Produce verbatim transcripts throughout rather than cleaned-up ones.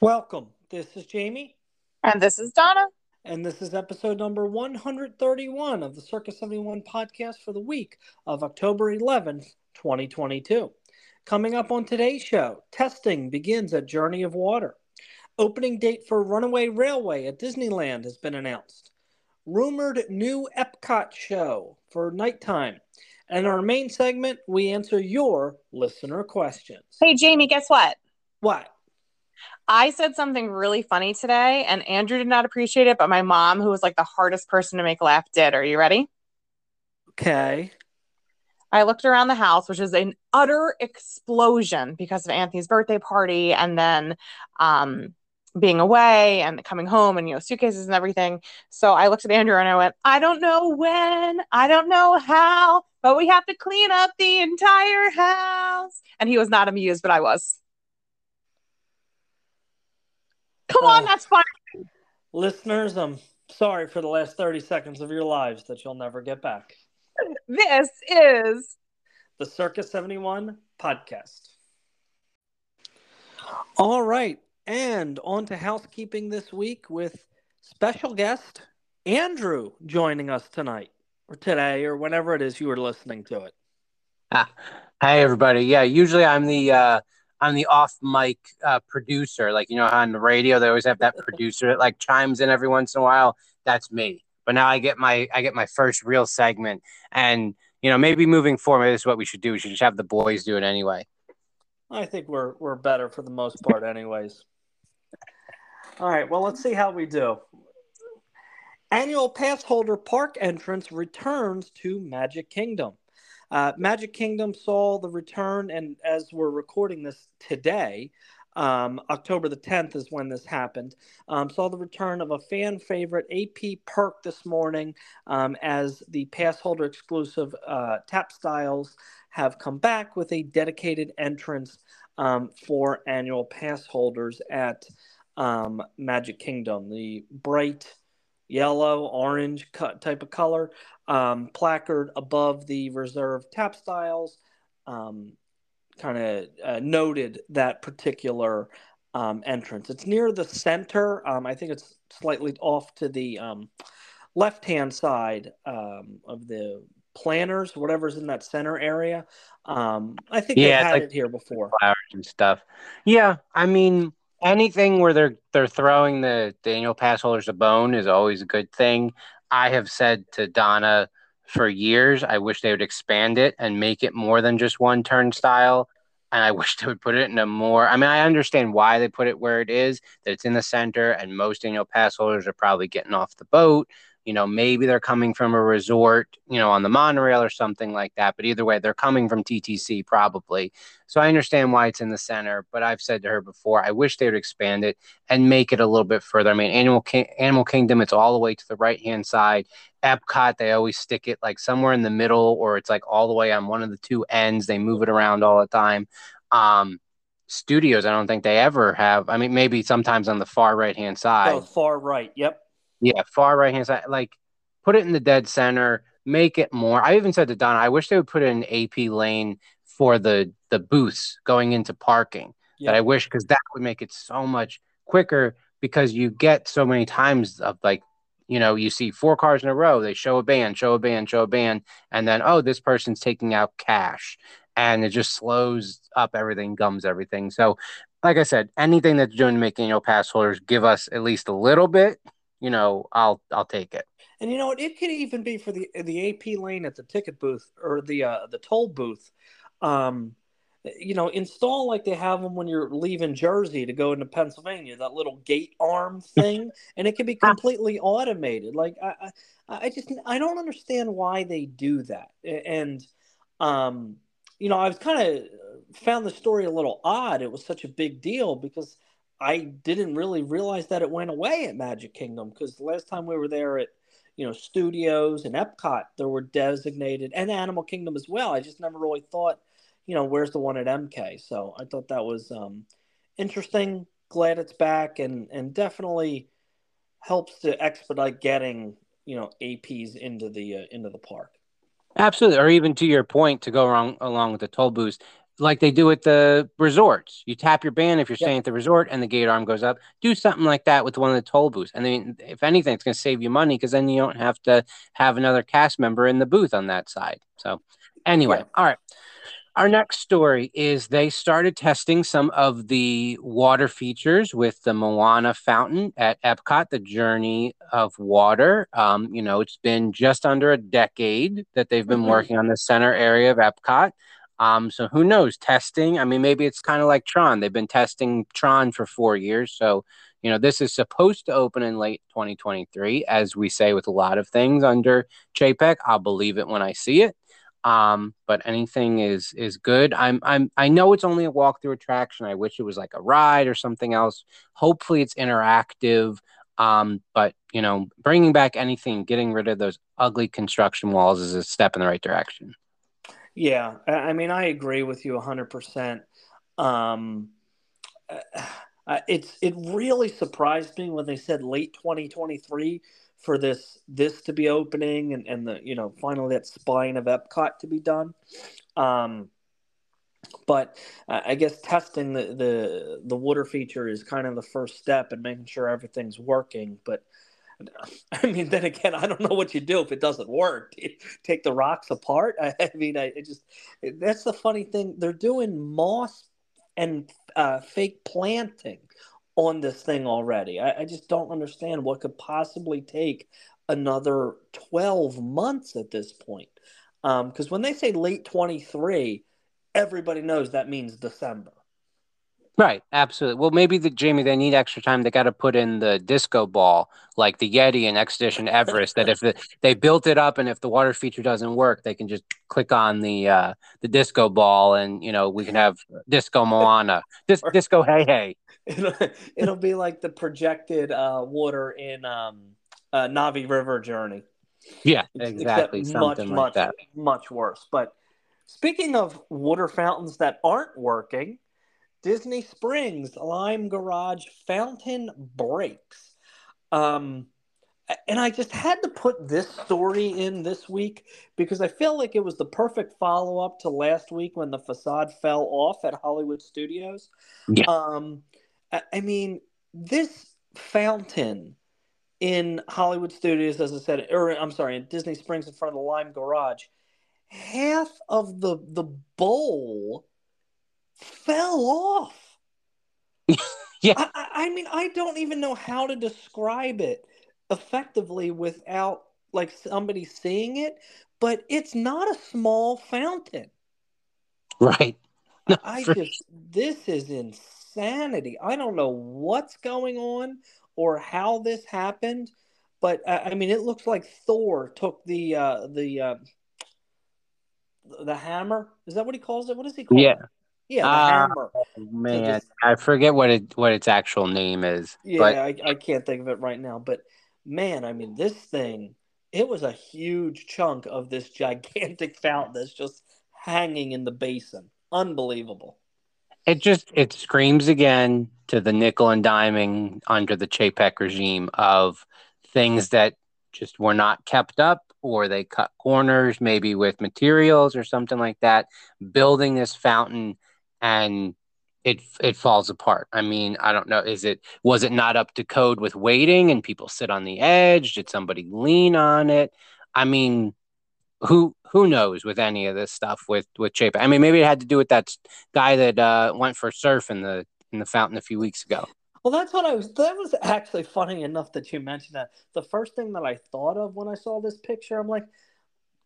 Welcome. This is Jamie. And this is Donna. And this is episode number one hundred thirty-one of the Circus seventy-one podcast for the week of October eleventh, twenty twenty-two. Coming up on today's show, testing begins at Journey of Water. Opening date for Runaway Railway at Disneyland has been announced. Rumored new Epcot show for nighttime. And our main segment, we answer your listener questions. Hey, Jamie, guess what? What? I said something really funny today, and Andrew did not appreciate it, but my mom, who was like the hardest person to make laugh, did. Are you ready? Okay. I looked around the house, which is an utter explosion because of Anthony's birthday party and then um, being away and coming home and, you know, suitcases and everything. So I looked at Andrew and I went, I don't know when, I don't know how, but we have to clean up the entire house. And he was not amused, but I was. Come on, uh, that's fine. Listeners, I'm sorry for the last thirty seconds of your lives that you'll never get back. This is the Circus seventy-one podcast. All right. And on to housekeeping this week with special guest Andrew joining us tonight or today or whenever it is you are listening to it. Ah, hi, everybody. Yeah, usually I'm the... Uh... I'm the off mic uh, producer. Like, you know, on the radio, they always have that producer that like chimes in every once in a while. That's me. But now I get my I get my first real segment. And, you know, maybe moving forward, this is what we should do. We should just have the boys do it anyway. I think we're we're better for the most part anyways. All right. Well, let's see how we do. Annual pass holder park entrance returns to Magic Kingdom. Uh, Magic Kingdom saw the return, and as we're recording this today, um, October the tenth is when this happened, um, saw the return of a fan favorite A P perk this morning um, as the pass holder exclusive uh, tap styles have come back with a dedicated entrance um, for annual pass holders at um, Magic Kingdom. The bright yellow, orange co- type of color, um, placard above the reserve tap styles, um, kind of uh, noted that particular um, entrance. It's near the center. Um, I think it's slightly off to the um, left-hand side um, of the planners, whatever's in that center area. Um, I think yeah, they had like it here before. Flowers and stuff. Yeah, I mean... Anything where they're they're throwing the, the annual pass holders a bone is always a good thing. I have said to Donna for years, I wish they would expand it and make it more than just one turnstile. And I wish they would put it in a more... I mean, I understand why they put it where it is, that it's in the center, and most annual pass holders are probably getting off the boat. You know, maybe they're coming from a resort, you know, on the monorail or something like that. But either way, they're coming from T T C probably. So I understand why it's in the center, but I've said to her before, I wish they would expand it and make it a little bit further. I mean, Animal, Ki- Animal Kingdom, it's all the way to the right-hand side. Epcot, they always stick it like somewhere in the middle, or it's like all the way on one of the two ends. They move it around all the time. Um, studios, I don't think they ever have. I mean, maybe sometimes on the far right-hand side. Oh, far right, yep. Yeah, far right-hand side. Like, put it in the dead center. Make it more. I even said to Donna, I wish they would put in an A P lane for the, the booths going into parking. Yeah. That I wish, because that would make it so much quicker, because you get so many times of like, you know, you see four cars in a row. They show a band, show a band, show a band. And then, oh, this person's taking out cash. And it just slows up everything, gums everything. So, like I said, anything that's doing to make annual pass holders give us at least a little bit, you know, I'll I'll take it. And you know what? It could even be for the the A P lane at the ticket booth or the uh, the toll booth. Um, you know, install like they have them when you're leaving Jersey to go into Pennsylvania, that little gate arm thing, and it can be completely automated. Like I, I, I just I don't understand why they do that. And um, you know, I was kind of found the story a little odd. It was such a big deal because I didn't really realize that it went away at Magic Kingdom, because the last time we were there at, you know, Studios and Epcot, there were designated, and Animal Kingdom as well. I just never really thought, you know, where's the one at M K? So I thought that was um, interesting. Glad it's back, and, and definitely helps to expedite getting, you know, A Ps into the uh, into the park. Absolutely. Or even to your point, to go wrong, along with the toll booths, like they do at the resorts. You tap your band if you're yep. staying at the resort and the gate arm goes up. Do something like that with one of the toll booths. And I mean, if anything, it's going to save you money because then you don't have to have another cast member in the booth on that side. So anyway, yeah. All right. Our next story is they started testing some of the water features with the Moana fountain at Epcot, the Journey of Water. Um, you know, it's been just under a decade that they've been mm-hmm. working on the center area of Epcot. Um, so who knows? Testing. I mean, maybe it's kind of like Tron. They've been testing Tron for four years. So, you know, this is supposed to open in late twenty twenty-three, as we say with a lot of things under JPEG. I'll believe it when I see it. Um, but anything is, is good. I'm, I'm, I know it's only a walkthrough attraction. I wish it was like a ride or something else. Hopefully it's interactive. Um, but you know, bringing back anything, getting rid of those ugly construction walls is a step in the right direction. Yeah. I mean, I agree with you a hundred percent. Um, uh, it's, it really surprised me when they said late twenty twenty-three for this this to be opening and, and the you know finally that spine of Epcot to be done, um, but uh, I guess testing the, the the water feature is kind of the first step and making sure everything's working. But I mean, then again, I don't know what you do if it doesn't work. Take the rocks apart. I, I mean, I it just that's the funny thing. They're doing moss and uh, fake planting on this thing already. I, I just don't understand what could possibly take another twelve months at this point. Because um, when they say late twenty-three, everybody knows that means December. Right, absolutely. Well, maybe, the Jamie, they need extra time. They got to put in the disco ball, like the Yeti in Expedition Everest, that if the, they built it up and if the water feature doesn't work, they can just click on the uh, the disco ball and, you know, we can have Disco Moana, Dis- Disco Hey Hey. It'll, it'll be like the projected uh, water in um, uh, Navi River Journey. Yeah, exactly. Except Something much, like much, that. much worse. But speaking of water fountains that aren't working, Disney Springs Lime Garage fountain breaks. Um, and I just had to put this story in this week because I feel like it was the perfect follow-up to last week when the facade fell off at Hollywood Studios. Yeah. Um, I mean, this fountain in Hollywood Studios, as I said, or I'm sorry, in Disney Springs in front of the Lime Garage, half of the the bowl fell off. Yeah. I, I mean, I don't even know how to describe it effectively without like somebody seeing it, but it's not a small fountain. Right. No, I just, sure. This is insane. Insanity. I don't know what's going on or how this happened, but uh, I mean, it looks like Thor took the uh, the uh, the hammer. Is that what he calls it? What does he call yeah. it? Yeah, the uh, hammer. Man, just, I forget what it what its actual name is. Yeah, but... I, I can't think of it right now. But man, I mean, this thing. It was a huge chunk of this gigantic fountain that's just hanging in the basin. Unbelievable. It just, it screams again to the nickel and diming under the JPEG regime of things that just were not kept up, or they cut corners, maybe with materials or something like that, building this fountain, and it it falls apart. I mean, I don't know. Is it, was it not up to code with weighting and people sit on the edge? Did somebody lean on it? I mean, Who who knows with any of this stuff with with JPEG? I mean, maybe it had to do with that guy that uh, went for surf in the in the fountain a few weeks ago. Well, that's what I was. That was actually funny enough that you mentioned that. The first thing that I thought of when I saw this picture, I'm like,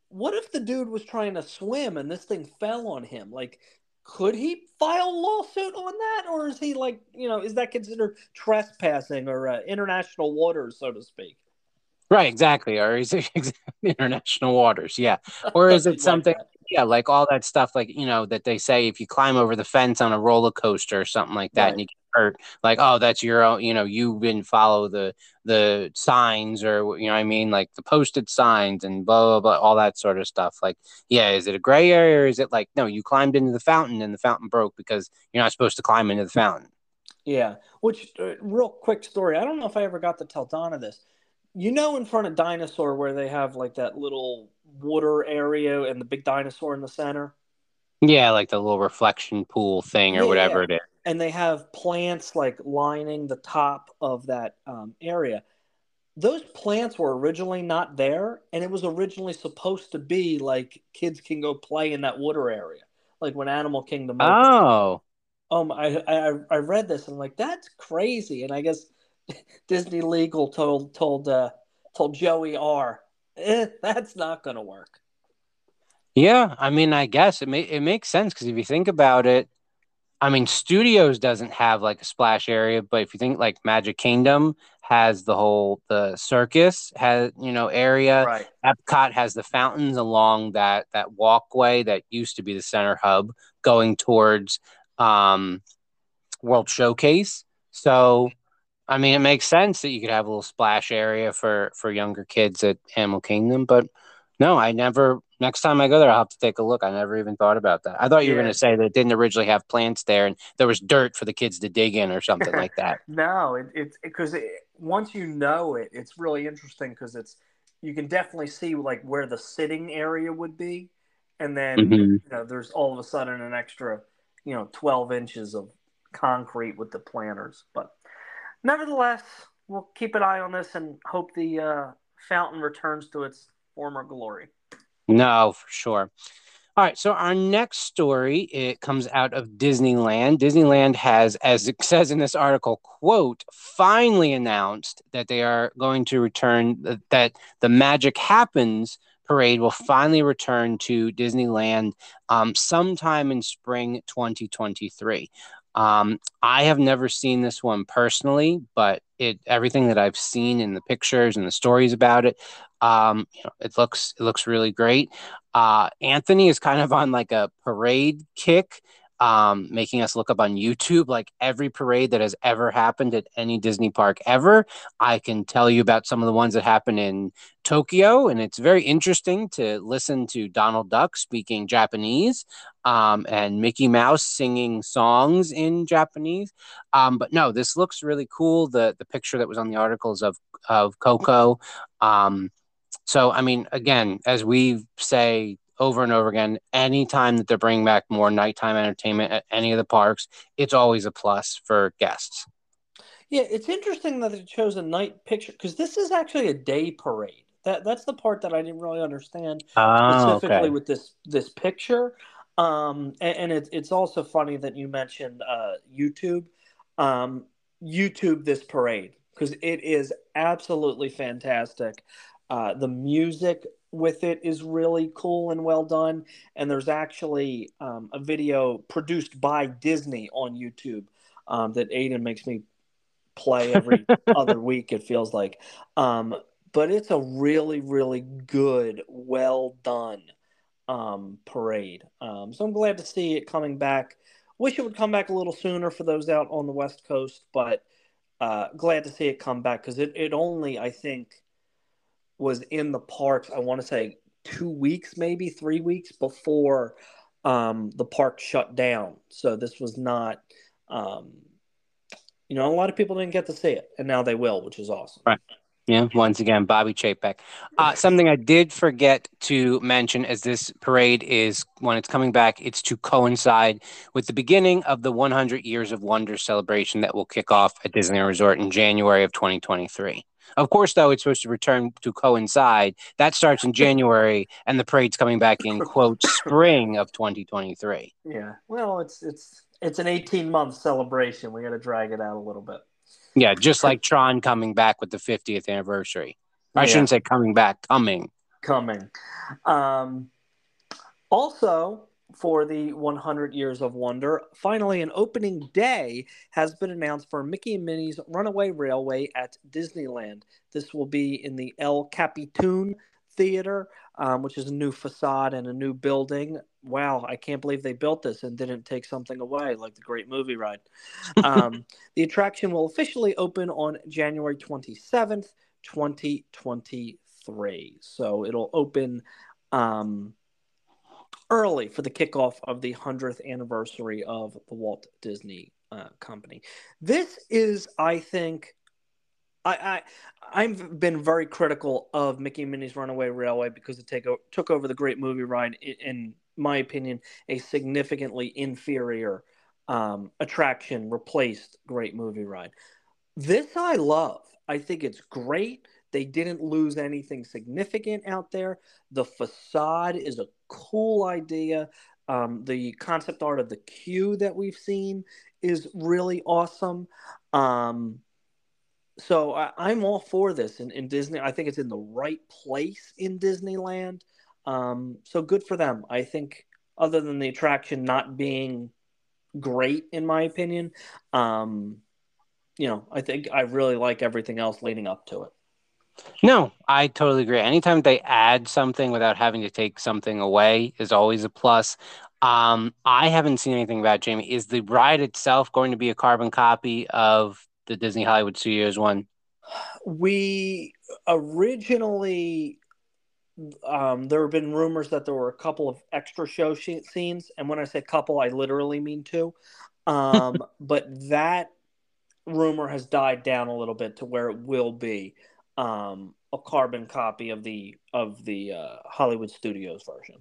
what if the dude was trying to swim and this thing fell on him? Like, could he file a lawsuit on that, or is he like, you know, is that considered trespassing or uh, international waters, so to speak? Right, exactly. Or is it international waters? Yeah. Or is it something, like yeah, like all that stuff, like, you know, that they say if you climb over the fence on a roller coaster or something like that, right, and you get hurt, like, oh, that's your own, you know, you didn't follow the the signs, or, you know what I mean? Like the posted signs and blah, blah, blah, all that sort of stuff. Like, yeah, is it a gray area, or is it like, no, you climbed into the fountain and the fountain broke because you're not supposed to climb into the fountain? Yeah. Which, uh, real quick story. I don't know if I ever got to tell Donna this. You know, in front of Dinosaur where they have like that little water area and the big dinosaur in the center? Yeah, like the little reflection pool thing or yeah, whatever yeah. it is. And they have plants like lining the top of that um, area. Those plants were originally not there, and it was originally supposed to be like kids can go play in that water area, like when Animal Kingdom opened. Oh. Um, I, I I read this and I'm like, that's crazy. And I guess Disney Legal told told uh, told Joey R, eh, that's not gonna work. Yeah, I mean, I guess it may, it makes sense because if you think about it, I mean, Studios doesn't have like a splash area, but if you think like Magic Kingdom has the whole the circus has you know area, right. Epcot has the fountains along that that walkway that used to be the center hub going towards um World Showcase. So I mean, it makes sense that you could have a little splash area for for younger kids at Animal Kingdom, but no, I never next time I go there I'll have to take a look. I never even thought about that. I thought you yeah. were going to say that it didn't originally have plants there and there was dirt for the kids to dig in or something like that. No, it, it's because it, once you know it, it's really interesting because it's you can definitely see like where the sitting area would be, and then mm-hmm. you know there's all of a sudden an extra you know, twelve inches of concrete with the planters. But nevertheless, we'll keep an eye on this and hope the uh, fountain returns to its former glory. No, for sure. All right, so our next story, it comes out of Disneyland. Disneyland has, as it says in this article, quote, finally announced that they are going to return, that the Magic Happens parade will finally return to Disneyland um, sometime in spring twenty twenty-three. Um, I have never seen this one personally, but it everything that I've seen in the pictures and the stories about it, um, you know, it looks it looks really great. Uh, Anthony is kind of on like a parade kick, um, making us look up on YouTube like every parade that has ever happened at any Disney park ever. I can tell you about some of the ones that happen in Tokyo, and it's very interesting to listen to Donald Duck speaking Japanese um, and Mickey Mouse singing songs in Japanese. Um, but no, this looks really cool. The the picture that was on the articles of, of Coco. Um, so, I mean, again, as we say over and over again, anytime that they're bringing back more nighttime entertainment at any of the parks, it's always a plus for guests. Yeah, it's interesting that it shows a night picture because this is actually a day parade. That that's the part that I didn't really understand oh, specifically okay. with this this picture. Um, and and it, it's also funny that you mentioned uh, YouTube. Um, YouTube this parade because it is absolutely fantastic. Uh, the music with it is really cool and well done, and there's actually um, a video produced by Disney on YouTube um, that Aiden makes me play every other week, it feels like, um, but it's a really really good, well done um, parade, um, so I'm glad to see it coming back. Wish it would come back a little sooner for those out on the West Coast, but uh, glad to see it come back because it, it only I think was in the parks, I want to say two weeks, maybe three weeks before um, the park shut down. So this was not, um, you know, a lot of people didn't get to see it, and now they will, which is awesome. Right. Yeah, once again, Bobby Chapek. Uh, something I did forget to mention as this parade is, when it's coming back, it's to coincide with the beginning of the one hundred Years of Wonder celebration that will kick off at Disney Resort in January of twenty twenty-three. Of course, though, it's supposed to return to coincide. That starts in January, and the parade's coming back in, quote, spring of twenty twenty-three. Yeah, well, it's it's it's an eighteen-month celebration. We got to drag it out a little bit. Yeah, just like Tron coming back with the fiftieth anniversary. I yeah. shouldn't say coming back, coming. Coming. Um, also, for the one hundred Years of Wonder, finally an opening day has been announced for Mickey and Minnie's Runaway Railway at Disneyland. This will be in the El Capitan Theater, um, which is a new facade and a new building. Wow, I can't believe they built this and didn't take something away like the Great Movie Ride. Um, the attraction will officially open on January twenty-seventh, twenty twenty-three. So it'll open um, early for the kickoff of the one hundredth anniversary of the Walt Disney uh, Company. This is, I think, I, I, I've been very critical of Mickey and Minnie's Runaway Railway because it take, took over the Great Movie Ride in, in my opinion, a significantly inferior um, attraction replaced Great Movie Ride. This I love. I think it's great. They didn't lose anything significant out there. The facade is a cool idea. Um, the concept art of the queue that we've seen is really awesome. Um, so I, I'm all for this in, in Disney. I think it's in the right place in Disneyland. Um, so good for them. I think other than the attraction not being great, in my opinion, um, you know, I think I really like everything else leading up to it. No, I totally agree. Anytime they add something without having to take something away is always a plus. Um, I haven't seen anything about Jamie. Is the ride itself going to be a carbon copy of the Disney Hollywood Studios one? We originally, um, there have been rumors that there were a couple of extra show scenes. And when I say couple, I literally mean two. Um, but that rumor has died down a little bit to where it will be Um, a carbon copy of the of the uh, Hollywood Studios version.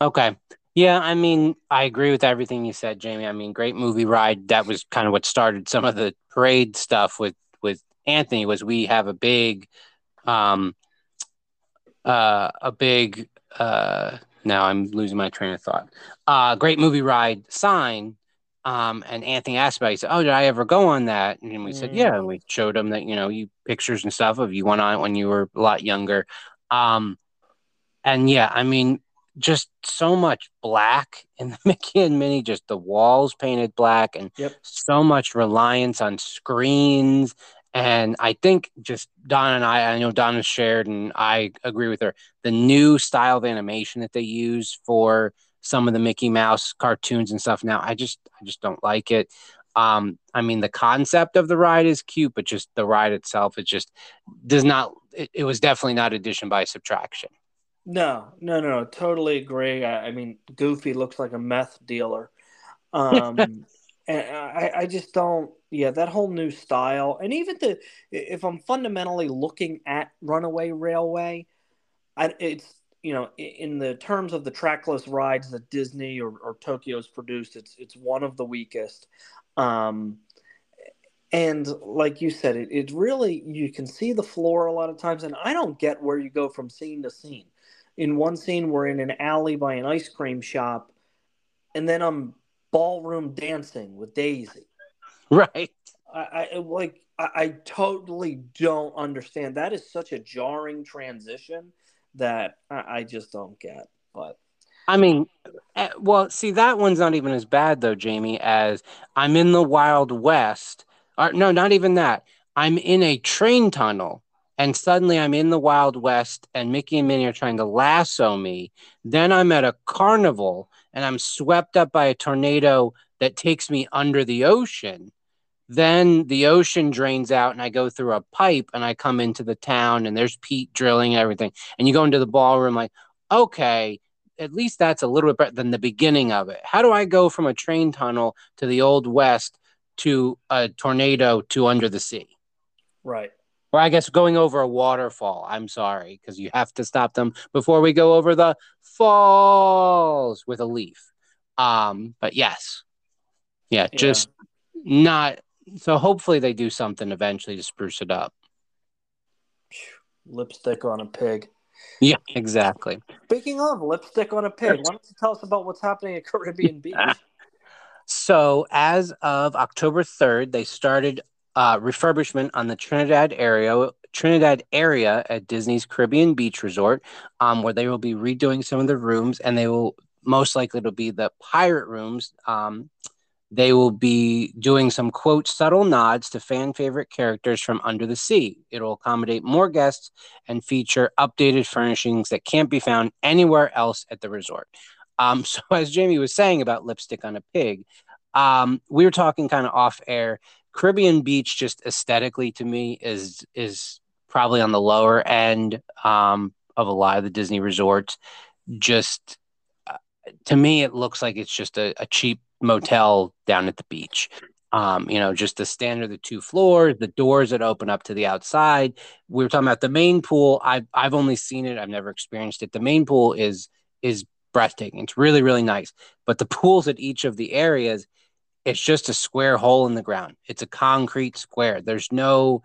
Okay. Yeah, I mean, I agree with everything you said, Jamie. I mean, Great Movie Ride, that was kind of what started some of the parade stuff with, with Anthony, was we have a big, um, uh, a big, uh, now I'm losing my train of thought, uh, Great Movie Ride sign. Um, and Anthony asked about it. He said, "Oh, did I ever go on that?" And we said, "Yeah." And we showed him that, you know, you pictures and stuff of you went on it when you were a lot younger. Um, and yeah, I mean, just so much black in the Mickey and Minnie, just the walls painted black, and yep. so much reliance on screens. And I think just Donna and I, I know Donna shared, and I agree with her, the new style of animation that they use for some of the Mickey Mouse cartoons and stuff now, I just I just don't like it. Um, I mean, the concept of the ride is cute, but just the ride itself, it just does not, it, it was definitely not addition by subtraction. No, no, no, no. Totally agree. I, I mean, Goofy looks like a meth dealer. Um, and I, I just don't, yeah, that whole new style. And even the, if I'm fundamentally looking at Runaway Railway, I, it's, you know, in the terms of the trackless rides that Disney or, or Tokyo's produced, it's it's one of the weakest. Um, and like you said, it, it really, you can see the floor a lot of times, and I don't get where you go from scene to scene. In one scene, we're in an alley by an ice cream shop, and then I'm ballroom dancing with Daisy. Right. I, I like, I, I totally don't understand. That is such a jarring transition that I just don't get. But I mean, well, see, that one's not even as bad though, Jamie, as I'm in the Wild West, or no, not even that. I'm in a train tunnel and suddenly I'm in the Wild West and Mickey and Minnie are trying to lasso me. Then I'm at a carnival and I'm swept up by a tornado that takes me under the ocean. Then the ocean drains out and I go through a pipe and I come into the town and there's Pete drilling and everything. And you go into the ballroom like, okay, at least that's a little bit better than the beginning of it. How do I go from a train tunnel to the Old West to a tornado to under the sea? Right. Or I guess going over a waterfall. I'm sorry, because you have to stop them before we go over the falls with a leaf. Um, but yes. Yeah, just yeah. not... So hopefully they do something eventually to spruce it up. Lipstick on a pig. Yeah, exactly. Speaking of lipstick on a pig, why don't you tell us about what's happening at Caribbean Beach? So as of October third, they started uh, refurbishment on the Trinidad area, Trinidad area at Disney's Caribbean Beach Resort, um, where they will be redoing some of the rooms, and they will most likely it'll be the pirate rooms. Um, They will be doing some, quote, subtle nods to fan-favorite characters from Under the Sea. It'll accommodate more guests and feature updated furnishings that can't be found anywhere else at the resort. Um, so as Jamie was saying about lipstick on a pig, um, we were talking kind of off-air. Caribbean Beach, just aesthetically to me, is is probably on the lower end um, of a lot of the Disney resorts. Just, uh, to me, it looks like it's just a, a cheap motel down at the beach. Um, you know, just the standard, the two floors, the doors that open up to the outside. We were talking about the main pool. I've I've only seen it. I've never experienced it. The main pool is is breathtaking. It's really, really nice. But the pools at each of the areas, it's just a square hole in the ground. It's a concrete square. There's no,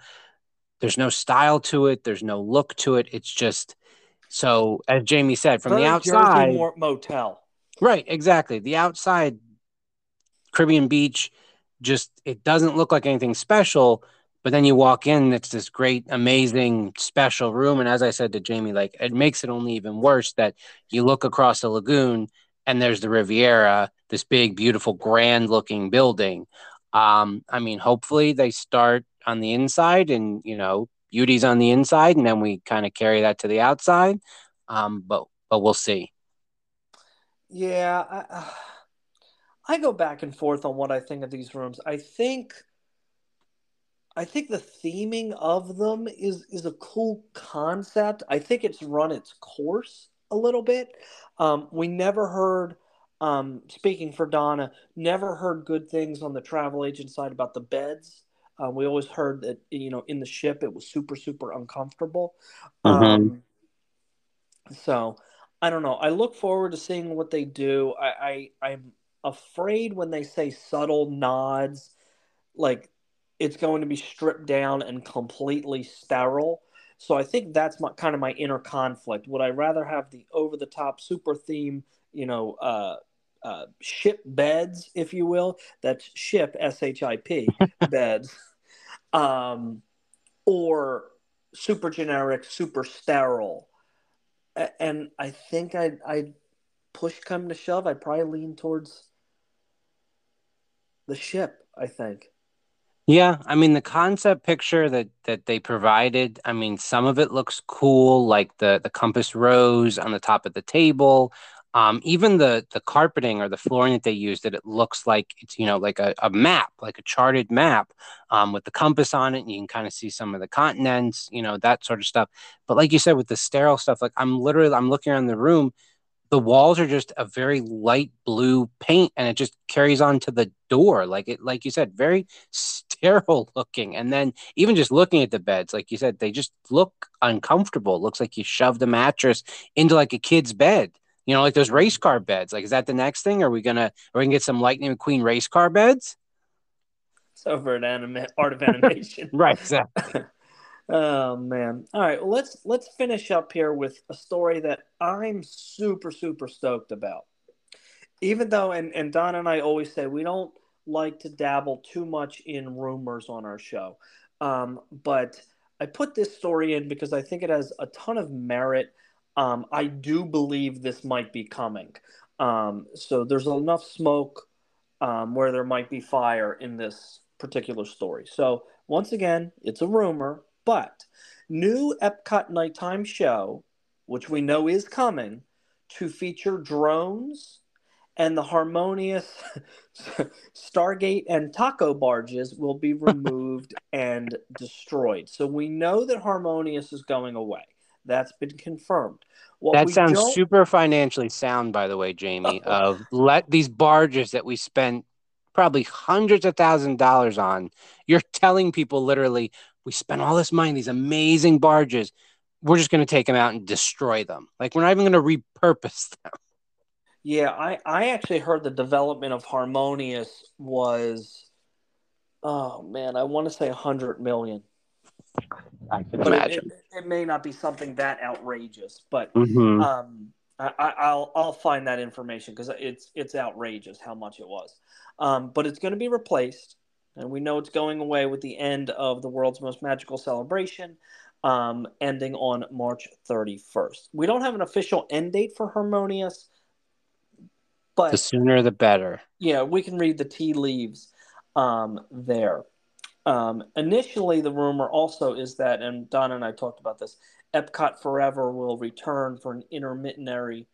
there's no style to it. There's no look to it. It's just, so as Jamie said, from the outside, motel. Right, exactly. The outside, Caribbean Beach, just, it doesn't look like anything special. But then you walk in, and it's this great, amazing, special room. And as I said to Jamie, like, it makes it only even worse that you look across the lagoon and there's the Riviera, this big, beautiful, grand-looking building. Um, I mean, hopefully they start on the inside and, you know, beauty's on the inside, and then we kind of carry that to the outside. Um, but but we'll see. Yeah, I, I go back and forth on what I think of these rooms. I think... I think the theming of them is, is a cool concept. I think it's run its course a little bit. Um, we never heard, um, speaking for Donna, never heard good things on the travel agent side about the beds. Uh, we always heard that, you know, in the ship it was super, super uncomfortable. Mm-hmm. Um, so I don't know. I look forward to seeing what they do. I, I, I'm afraid when they say subtle nods, like, it's going to be stripped down and completely sterile. So I think that's my, kind of my inner conflict. Would I rather have the over-the-top super theme, you know, uh, uh, ship beds, if you will? That's ship, S H I P, beds. Um, or super generic, super sterile. A- and I think I'd, I'd push come to shove, I'd probably lean towards the ship, I think. Yeah, I mean, the concept picture that, that they provided, I mean, some of it looks cool, like the, the compass rose on the top of the table. Um, even the the carpeting or the flooring that they used, that it looks like it's, you know, like a, a map, like a charted map um, with the compass on it. And you can kind of see some of the continents, you know, that sort of stuff. But like you said, with the sterile stuff, like I'm literally, I'm looking around the room. The walls are just a very light blue paint, and it just carries on to the door. Like it, like you said, very sterile looking. And then even just looking at the beds, like you said, they just look uncomfortable. It looks like you shoved a mattress into like a kid's bed, you know, like those race car beds. Like, is that the next thing? Are we going to, are we going to get some Lightning McQueen race car beds? It's over at anima- Art of Animation. Right. Exactly. Oh man. All right, well, let's let's finish up here with a story that I'm super super stoked about. Even though and, and Don and I always say we don't like to dabble too much in rumors on our show. Um, but I put this story in because I think it has a ton of merit. Um, I do believe this might be coming. Um, so there's enough smoke um, where there might be fire in this particular story. So once again, it's a rumor. But new Epcot nighttime show, which we know is coming, to feature drones and the Harmonious Stargate and taco barges will be removed and destroyed. So we know that Harmonious is going away. That's been confirmed. What that sounds don't... super financially sound, by the way, Jamie, of let these barges that we spent probably hundreds of thousands of dollars on. You're telling people literally, we spent all this money, these amazing barges. We're just going to take them out and destroy them. Like, we're not even going to repurpose them. Yeah, I, I actually heard the development of Harmonious was, oh man, I want to say one hundred million dollars. I can but imagine. It, it, it may not be something that outrageous, but mm-hmm. um, I, I'll I'll find that information because it's it's outrageous how much it was. Um, but it's going to be replaced. And we know it's going away with the end of the world's most magical celebration, um, ending on March thirty-first. We don't have an official end date for Harmonious, but the sooner the better. Yeah, we can read the tea leaves um, there. Um, initially, the rumor also is that, and Don and I talked about this, Epcot Forever will return for an intermittent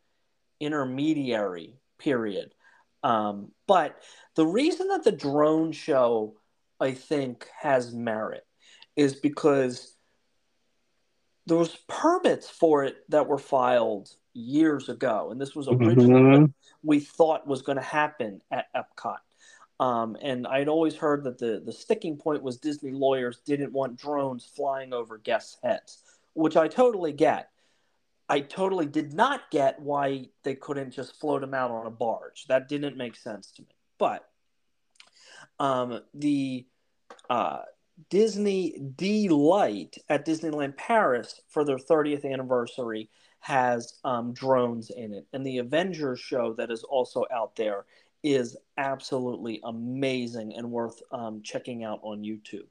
intermediary period. Um, but the reason that the drone show, I think, has merit is because there was permits for it that were filed years ago. And this was originally mm-hmm. what we thought was going to happen at Epcot. Um, and I'd always heard that the, the sticking point was Disney lawyers didn't want drones flying over guests' heads, which I totally get. I totally did not get why they couldn't just float them out on a barge. That didn't make sense to me. But um, the uh, Disney Delight at Disneyland Paris for their thirtieth anniversary has um, drones in it. And the Avengers show that is also out there is absolutely amazing and worth um, checking out on YouTube.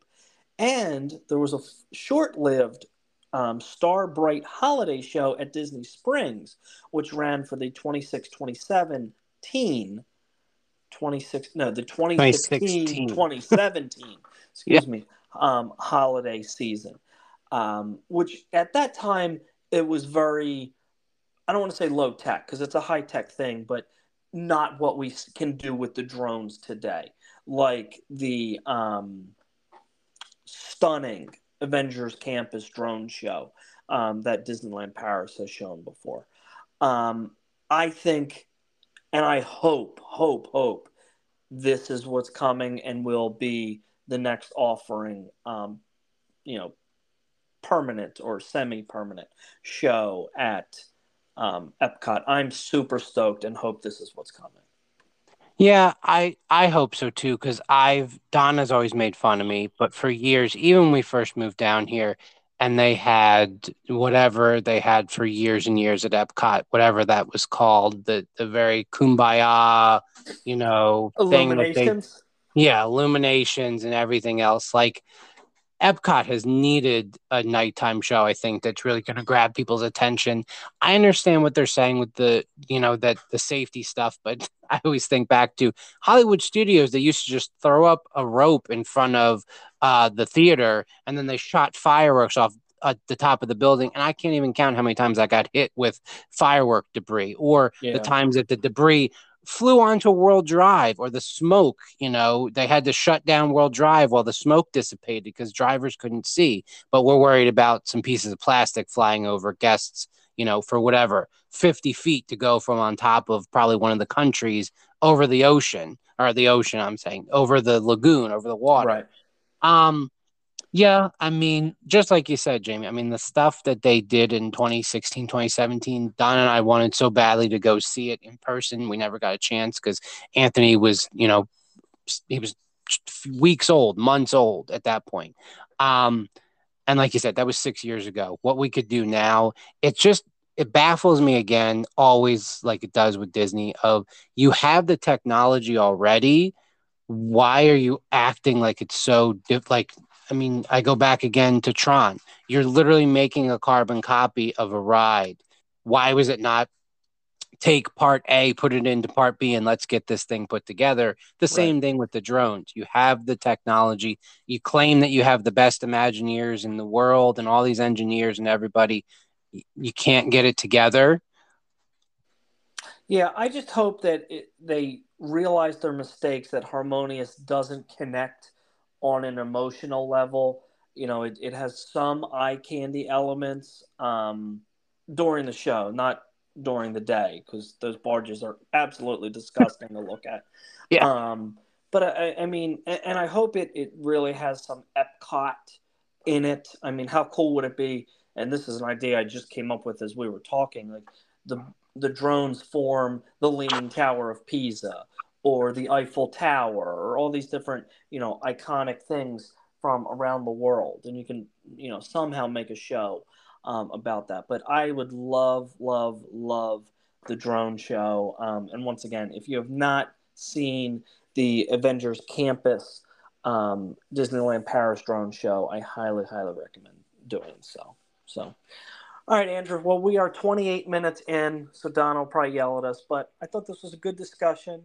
And there was a f- short-lived Um, Star Bright Holiday Show at Disney Springs, which ran for the twenty-six twenty-seventeen, twenty-six, no, the twenty sixteen twenty seventeen, excuse yeah. me, um, holiday season, um, which at that time it was very, I don't want to say low tech because it's a high tech thing, but not what we can do with the drones today, like the um, stunning Avengers Campus drone show um, that Disneyland Paris has shown before. Um, I think, and I hope, hope, hope this is what's coming and will be the next offering, um, you know, permanent or semi-permanent show at um, Epcot. I'm super stoked and hope this is what's coming. Yeah, I, I hope so too, because I've Donna's always made fun of me, but for years, even when we first moved down here and they had whatever they had for years and years at Epcot, whatever that was called, the, the very kumbaya, you know, thing that they, yeah, illuminations and everything else. Like Epcot has needed a nighttime show, I think, that's really going to grab people's attention. I understand what they're saying with the, you know, that the safety stuff, but I always think back to Hollywood Studios. They used to just throw up a rope in front of uh, the theater, and then they shot fireworks off at the top of the building. And I can't even count how many times I got hit with firework debris, or yeah. the times that the debris flew onto World Drive, or the smoke, you know, they had to shut down World Drive while the smoke dissipated because drivers couldn't see, but we're worried about some pieces of plastic flying over guests, you know, for whatever, fifty feet to go from on top of probably one of the countries over the ocean, or the ocean, I'm saying, over the lagoon, over the water. Right. Um, yeah, I mean, just like you said, Jamie, I mean, the stuff that they did in twenty sixteen, twenty seventeen, Don and I wanted so badly to go see it in person. We never got a chance because Anthony was, you know, he was weeks old, months old at that point. Um, and like you said, that was six years ago. What we could do now, it just, it baffles me again, always like it does with Disney, of you have the technology already. Why are you acting like it's so, diff- like, I mean, I go back again to Tron. You're literally making a carbon copy of a ride. Why was it not take part A, put it into part B, and let's get this thing put together? The right. same thing with the drones. You have the technology. You claim that you have the best Imagineers in the world and all these engineers and everybody. You can't get it together. Yeah, I just hope that it, they realize their mistakes, that Harmonious doesn't connect on an emotional level. You know, it, it has some eye candy elements um, during the show, not during the day, because those barges are absolutely disgusting to look at. Yeah. Um, but I, I mean, and, and I hope it, it really has some Epcot in it. I mean, how cool would it be? And this is an idea I just came up with as we were talking, like the, the drones form the Leaning Tower of Pisa, or the Eiffel Tower, or all these different, you know, iconic things from around the world. And you can, you know, somehow make a show um, about that. But I would love, love, love the drone show. Um, and once again, if you have not seen the Avengers Campus um, Disneyland Paris drone show, I highly, highly recommend doing so. So, all right, Andrew. Well, we are twenty-eight minutes in, so Don will probably yell at us. But I thought this was a good discussion.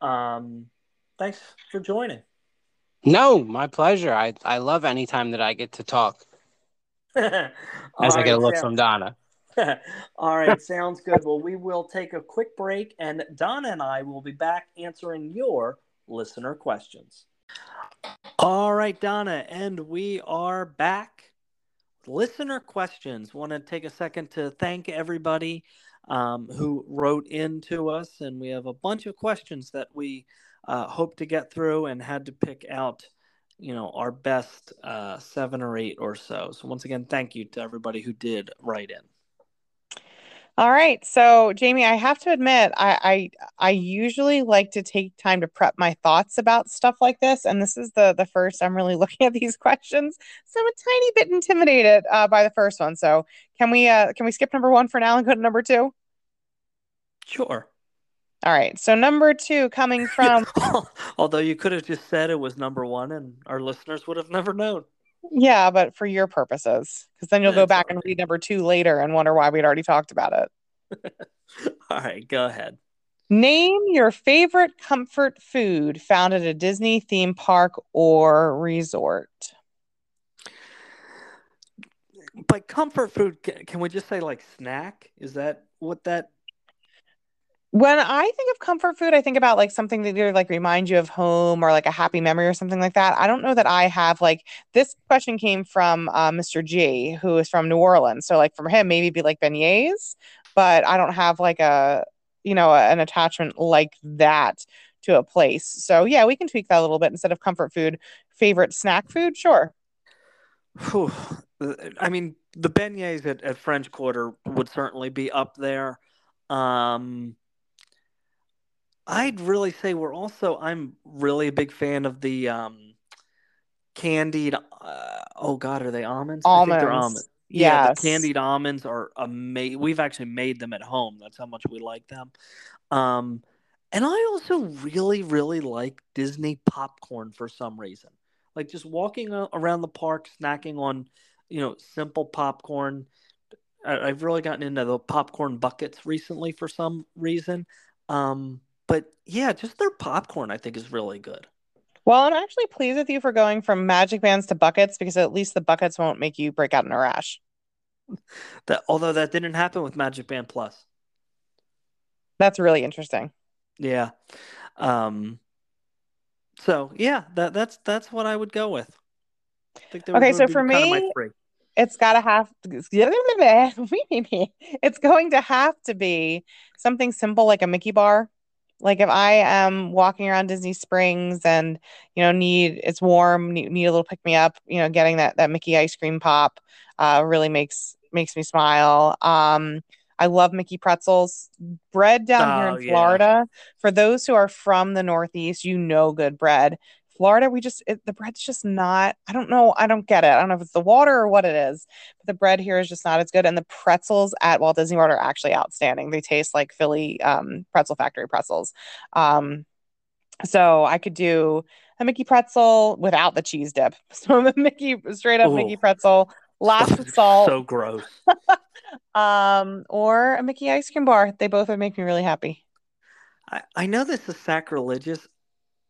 Um, thanks for joining. No, my pleasure. I, I love any time that I get to talk. As right, I get a look sounds, from Donna. All right, sounds good. Well, we will take a quick break, and Donna and I will be back answering your listener questions. All right, Donna, and we are back. Listener questions. Want to take a second to thank everybody Um, who wrote in to us, and we have a bunch of questions that we uh, hope to get through and had to pick out, you know, our best uh, seven or eight or so. So once again, thank you to everybody who did write in. All right. So, Jamie, I have to admit, I, I I usually like to take time to prep my thoughts about stuff like this. And this is the the first I'm really looking at these questions. So I'm a tiny bit intimidated uh, by the first one. So can we uh, can we skip number one for now and go to number two? Sure. All right. So number two coming from. Although you could have just said it was number one and our listeners would have never known. Yeah, but for your purposes, because then you'll go back and read number two later and wonder why we'd already talked about it. All right, go ahead. Name your favorite comfort food found at a Disney theme park or resort. By comfort food, can we just say like snack? Is that what that? When I think of comfort food, I think about like something that either like reminds you of home or like a happy memory or something like that. I don't know that I have like this question came from uh, Mister G, who is from New Orleans. So like for him, maybe it'd be like beignets, but I don't have like a, you know, an attachment like that to a place. So yeah, we can tweak that a little bit instead of comfort food, favorite snack food. Sure. Whew. I mean, the beignets at, at French Quarter would certainly be up there. Um, I'd really say we're also, I'm really a big fan of the um, candied, uh, oh God, are they almonds? Almonds. I think they're almonds. Yeah, yes. The candied almonds are amazing. We've actually made them at home. That's how much we like them. Um, and I also really, really like Disney popcorn for some reason. Like just walking around the park, snacking on, you know, simple popcorn. I, I've really gotten into the popcorn buckets recently for some reason. Um But yeah, just their popcorn, I think, is really good. Well, I'm actually pleased with you for going from magic bands to buckets because at least the buckets won't make you break out in a rash. That, although that didn't happen with Magic Band Plus. That's really interesting. Yeah. Um, so yeah, that that's that's what I would go with. I think that okay, would so for me, kind of my three. It's got to have, it's going to have to be something simple like a Mickey bar. Like if I am walking around Disney Springs and, you know, need it's warm, need, need a little pick me up, you know, getting that, that Mickey ice cream pop uh, really makes makes me smile. Um, I love Mickey pretzels. Bread down oh, here in yeah. Florida. For those who are from the Northeast, you know, good bread. Florida, we just it, the bread's just not. I don't know. I don't get it. I don't know if it's the water or what it is. But the bread here is just not as good. And the pretzels at Walt Disney World are actually outstanding. They taste like Philly um, Pretzel Factory pretzels. Um, so I could do a Mickey pretzel without the cheese dip. So I'm a Mickey straight up Ooh. Mickey pretzel, lots of salt. So gross. um, or a Mickey ice cream bar. They both would make me really happy. I, I know this is sacrilegious.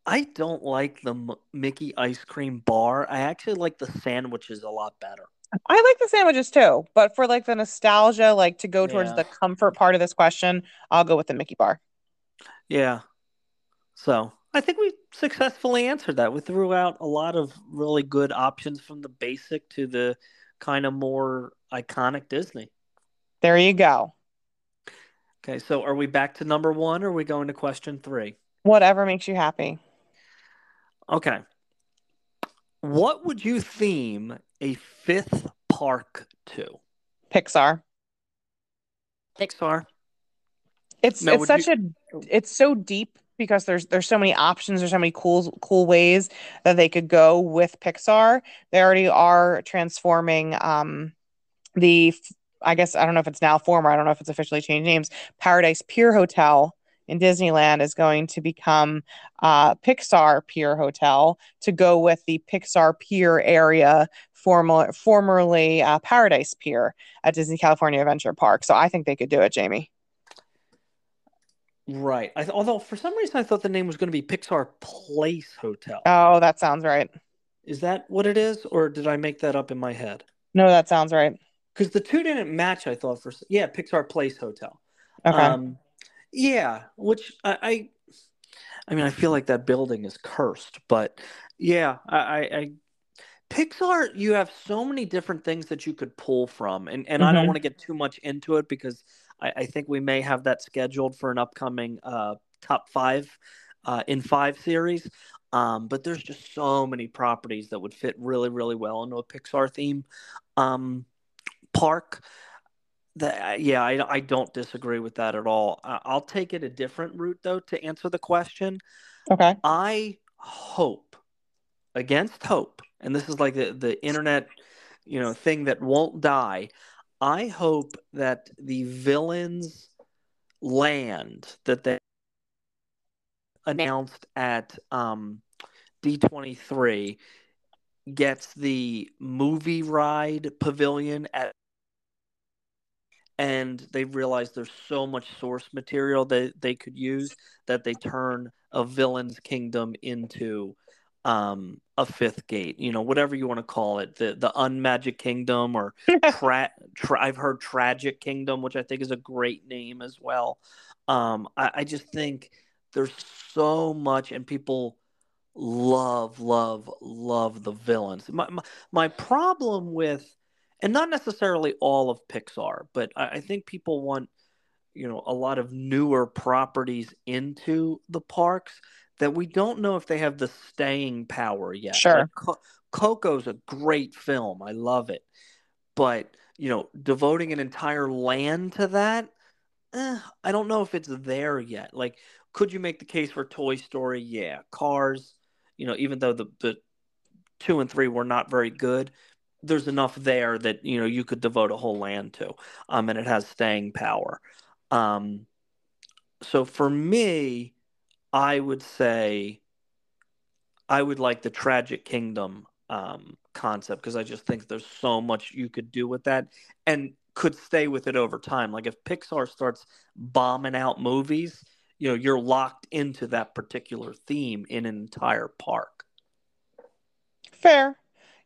I don't like the M- Mickey ice cream bar. I actually like the sandwiches a lot better. I like the sandwiches too, but for like the nostalgia, like to go towards yeah. the comfort part of this question, I'll go with the Mickey bar. Yeah. So I think we successfully answered that. We threw out a lot of really good options from the basic to the kind of more iconic Disney. There you go. Okay. So are we back to number one or are we going to question three? Whatever makes you happy. Okay. What would you theme a fifth park to? Pixar. Pixar. It's no, it's such you... a it's so deep because there's there's so many options, there's so many cool cool ways that they could go with Pixar. They already are transforming um the I guess I don't know if it's now former, I don't know if it's officially changed names, Paradise Pier Hotel in Disneyland is going to become uh, Pixar Pier Hotel to go with the Pixar Pier area, formal, formerly uh, Paradise Pier at Disney California Adventure Park. So I think they could do it, Jamie. Right. I th- although for some reason I thought the name was going to be Pixar Place Hotel. Oh, that sounds right. Is that what it is? Or did I make that up in my head? No, that sounds right. Because the two didn't match, I thought. for Yeah, Pixar Place Hotel. Okay. Um, Yeah, which I, I, I mean, I feel like that building is cursed, but yeah, I, I, I Pixar, you have so many different things that you could pull from, and, and mm-hmm. I don't want to get too much into it because I, I think we may have that scheduled for an upcoming uh, top five uh, in five series, um, but there's just so many properties that would fit really, really well into a Pixar theme um, park. The, yeah, I, I don't disagree with that at all. I'll take it a different route, though, to answer the question. Okay. I hope, against hope, and this is like the, the internet, you know, thing that won't die. I hope that the villains land that they announced at um, D twenty-three gets the movie ride pavilion at, and they realize there's so much source material that they could use that they turn a villain's kingdom into um, a fifth gate, you know, whatever you want to call it, the the unmagic kingdom, or tra- tra- I've heard tragic kingdom, which I think is a great name as well. Um, I, I just think there's so much, and people love, love, love the villains. My my, my problem with, and not necessarily all of Pixar, but I, I think people want, you know, a lot of newer properties into the parks that we don't know if they have the staying power yet. Sure. Like, Co- Coco's a great film. I love it. But, you know, devoting an entire land to that, eh, I don't know if it's there yet. Like, could you make the case for Toy Story? Yeah. Cars, you know, even though the, the two and three were not very good, there's enough there that, you know, you could devote a whole land to, um, and it has staying power. Um, so for me, I would say I would like the Tragic Kingdom um, concept, because I just think there's so much you could do with that and could stay with it over time. Like, if Pixar starts bombing out movies, you know, you're locked into that particular theme in an entire park. Fair.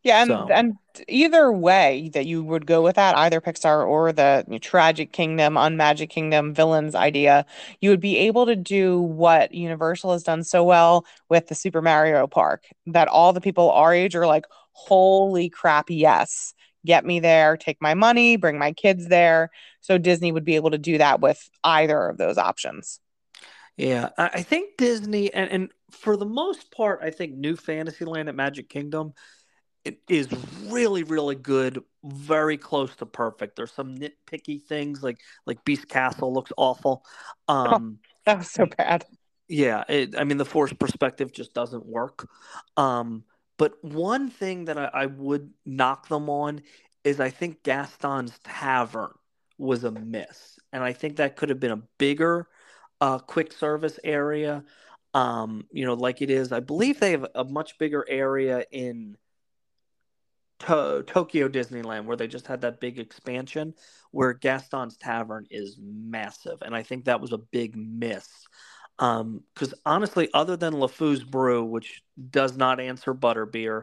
Yeah, and, so. and either way that you would go with that, either Pixar or the Tragic Kingdom, Unmagic Kingdom, villains idea, you would be able to do what Universal has done so well with the Super Mario Park, that all the people our age are like, holy crap, yes, get me there, take my money, bring my kids there. So Disney would be able to do that with either of those options. Yeah, I think Disney, and, and for the most part, I think New Fantasyland at Magic Kingdom it is really, really good, very close to perfect. There's some nitpicky things, like like Beast Castle looks awful. Um, oh, that was so bad. Yeah, it, I mean, the forced perspective just doesn't work. Um, but one thing that I, I would knock them on is I think Gaston's Tavern was a miss, and I think that could have been a bigger uh, quick service area. Um, you know, like it is. I believe they have a much bigger area in To- Tokyo Disneyland, where they just had that big expansion, where Gaston's Tavern is massive, and I think that was a big miss, because um, honestly, other than LeFou's Brew, which does not answer butterbeer,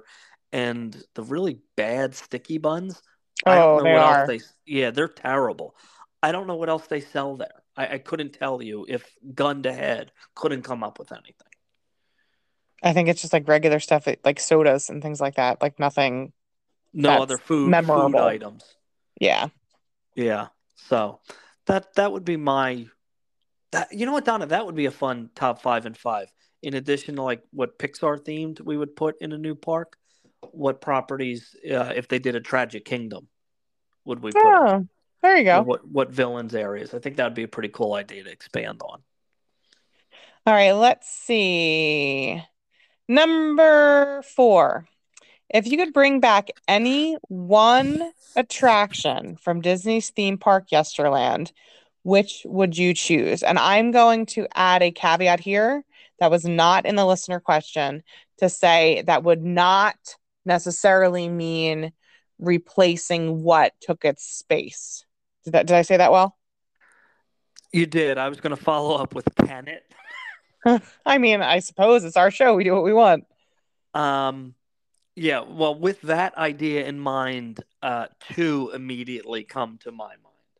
and the really bad sticky buns, oh, I don't know they what are. else they yeah they're terrible. I don't know what else they sell there. I, I couldn't tell you if gunned to head, couldn't come up with anything. I think it's just like regular stuff, like sodas and things like that, like nothing. No That's other food, food items. Yeah. Yeah. So that that would be my that, you know what, Donna, that would be a fun top five and five. In addition to like what Pixar themed we would put in a new park, what properties uh, if they did a Tragic Kingdom would we oh, put in? There you go. Or what what villains areas? I think that would be a pretty cool idea to expand on. All right, let's see. Number four. If you could bring back any one attraction from Disney's theme park Yesterland, which would you choose? And I'm going to add a caveat here that was not in the listener question to say that would not necessarily mean replacing what took its space. Did that? Did I say that well? You did. I was going to follow up with can it. I mean, I suppose it's our show. We do what we want. Um. Yeah, well, with that idea in mind, uh, two immediately come to my mind.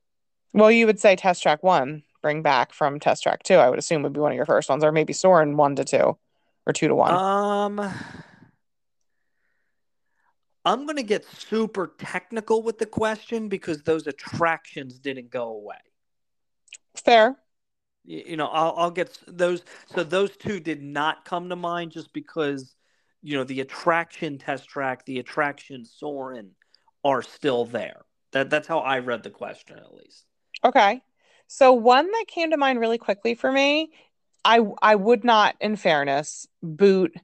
Well, you would say Test Track one, bring back from Test Track two, I would assume would be one of your first ones, or maybe Soarin' one to two, or two to one. Um, I'm going to get super technical with the question because those attractions didn't go away. Fair. You, you know, I'll, I'll get those. So those two did not come to mind just because, you know, the attraction Test Track, the attraction Soarin' are still there. That that's how I read the question, at least. Okay. So one that came to mind really quickly for me, I I would not, in fairness, boot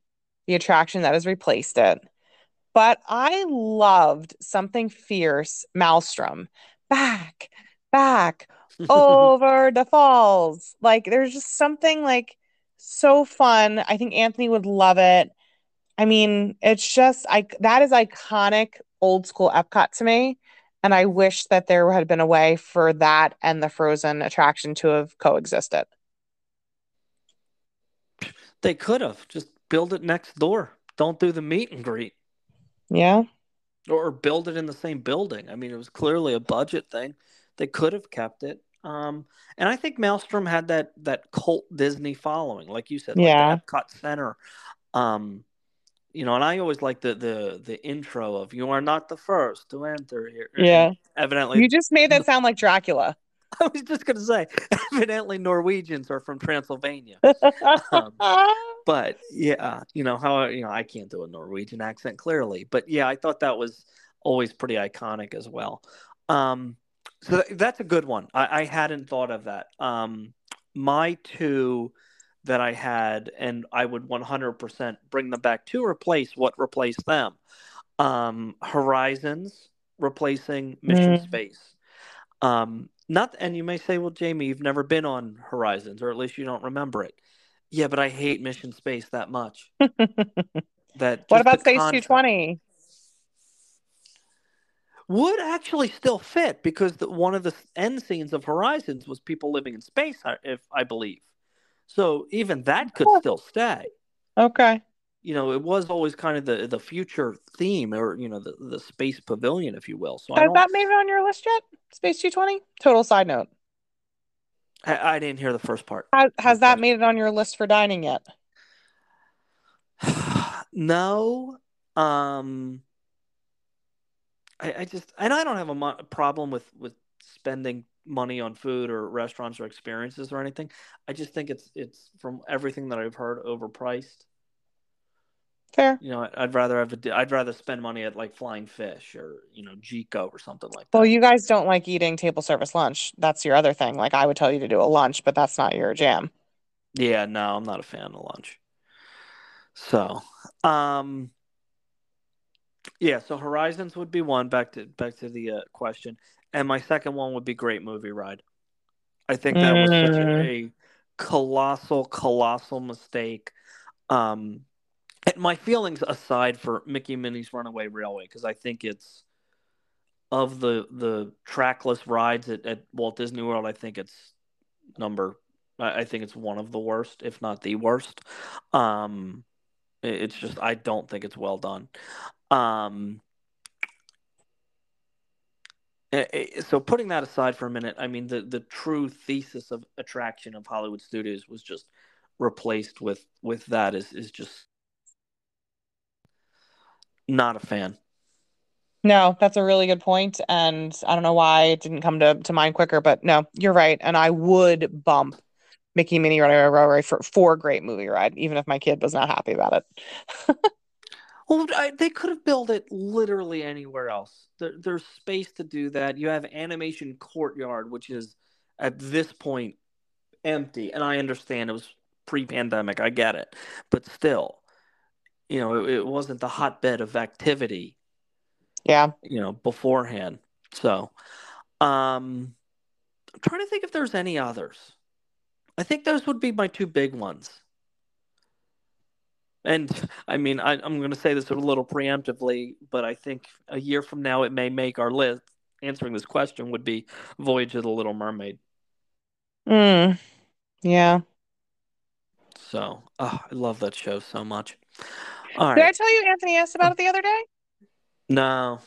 the attraction that has replaced it. But I loved Something Fierce, Maelstrom. Back, back, over the falls. Like, there's just something, like, so fun. I think Anthony would love it. I mean, it's just, I that is iconic old school Epcot to me. And I wish that there had been a way for that and the Frozen attraction to have coexisted. They could have. Just build it next door. Don't do the meet and greet. Yeah. Or build it in the same building. I mean, it was clearly a budget thing. They could have kept it. Um, and I think Maelstrom had that that cult Disney following, like you said, yeah. Like the Epcot Center. Um, you know, and I always like the, the the intro of "You are not the first to enter here." Yeah, and evidently, you just made that sound like Dracula. I was just going to say, evidently, Norwegians are from Transylvania. um, but yeah, you know how you know I can't do a Norwegian accent clearly, but yeah, I thought that was always pretty iconic as well. Um, So that's a good one. I, I hadn't thought of that. Um, my two that I had, and I would one hundred percent bring them back to replace what replaced them. Um, Horizons replacing Mission mm. Space. Um, not, and you may say, well, Jamie, you've never been on Horizons, or at least you don't remember it. Yeah, but I hate Mission Space that much. that. What about Space two twenty? Would actually still fit because the, one of the end scenes of Horizons was people living in space, if I believe. So even that could still stay. Okay. You know, it was always kind of the, the future theme, or, you know, the, the space pavilion, if you will. So I don't... that made it on your list yet? Space two twenty? Total side note. I, I didn't hear the first part. Has, has that made it on your list for dining yet? No. Um... I, I just, and I don't have a mo- problem with, with spending money on food or restaurants or experiences or anything. I just think it's, it's from everything that I've heard, overpriced. Fair. You know, I'd rather have a, I'd rather spend money at like Flying Fish or, you know, Gico or something like that. Well, you guys don't like eating table service lunch. That's your other thing. Like, I would tell you to do a lunch, but that's not your jam. Yeah, no, I'm not a fan of lunch. So, um, yeah, so Horizons would be one. Back to back to the uh, question, and my second one would be Great Movie Ride. I think that mm. was such a colossal, colossal mistake. Um, and my feelings aside for Mickey and Minnie's Runaway Railway, because I think it's of the the trackless rides at, at Walt Disney World. I think it's number. I think it's one of the worst, if not the worst. Um, it's just I don't think it's well done. Um, so putting that aside for a minute, I mean, the, the true thesis of attraction of Hollywood Studios was just replaced with, with that is, is just not a fan. No, that's a really good point. And I don't know why it didn't come to, to mind quicker, but no, you're right. And I would bump Mickey and Minnie Runaway Railway for, for Great Movie Ride, even if my kid was not happy about it. Well, I, they could have built it literally anywhere else. There, there's space to do that. You have Animation Courtyard, which is at this point empty. And I understand it was pre-pandemic. I get it. But still, you know, it, it wasn't the hotbed of activity. Yeah. You know, beforehand. So um, I'm trying to think if there's any others. I think those would be my two big ones. And I mean, I, I'm going to say this a little preemptively, but I think a year from now it may make our list. Answering this question would be Voyage of the Little Mermaid. Mm. Yeah. So, oh, I love that show so much. All right. Did I tell you Anthony asked about it the other day? No.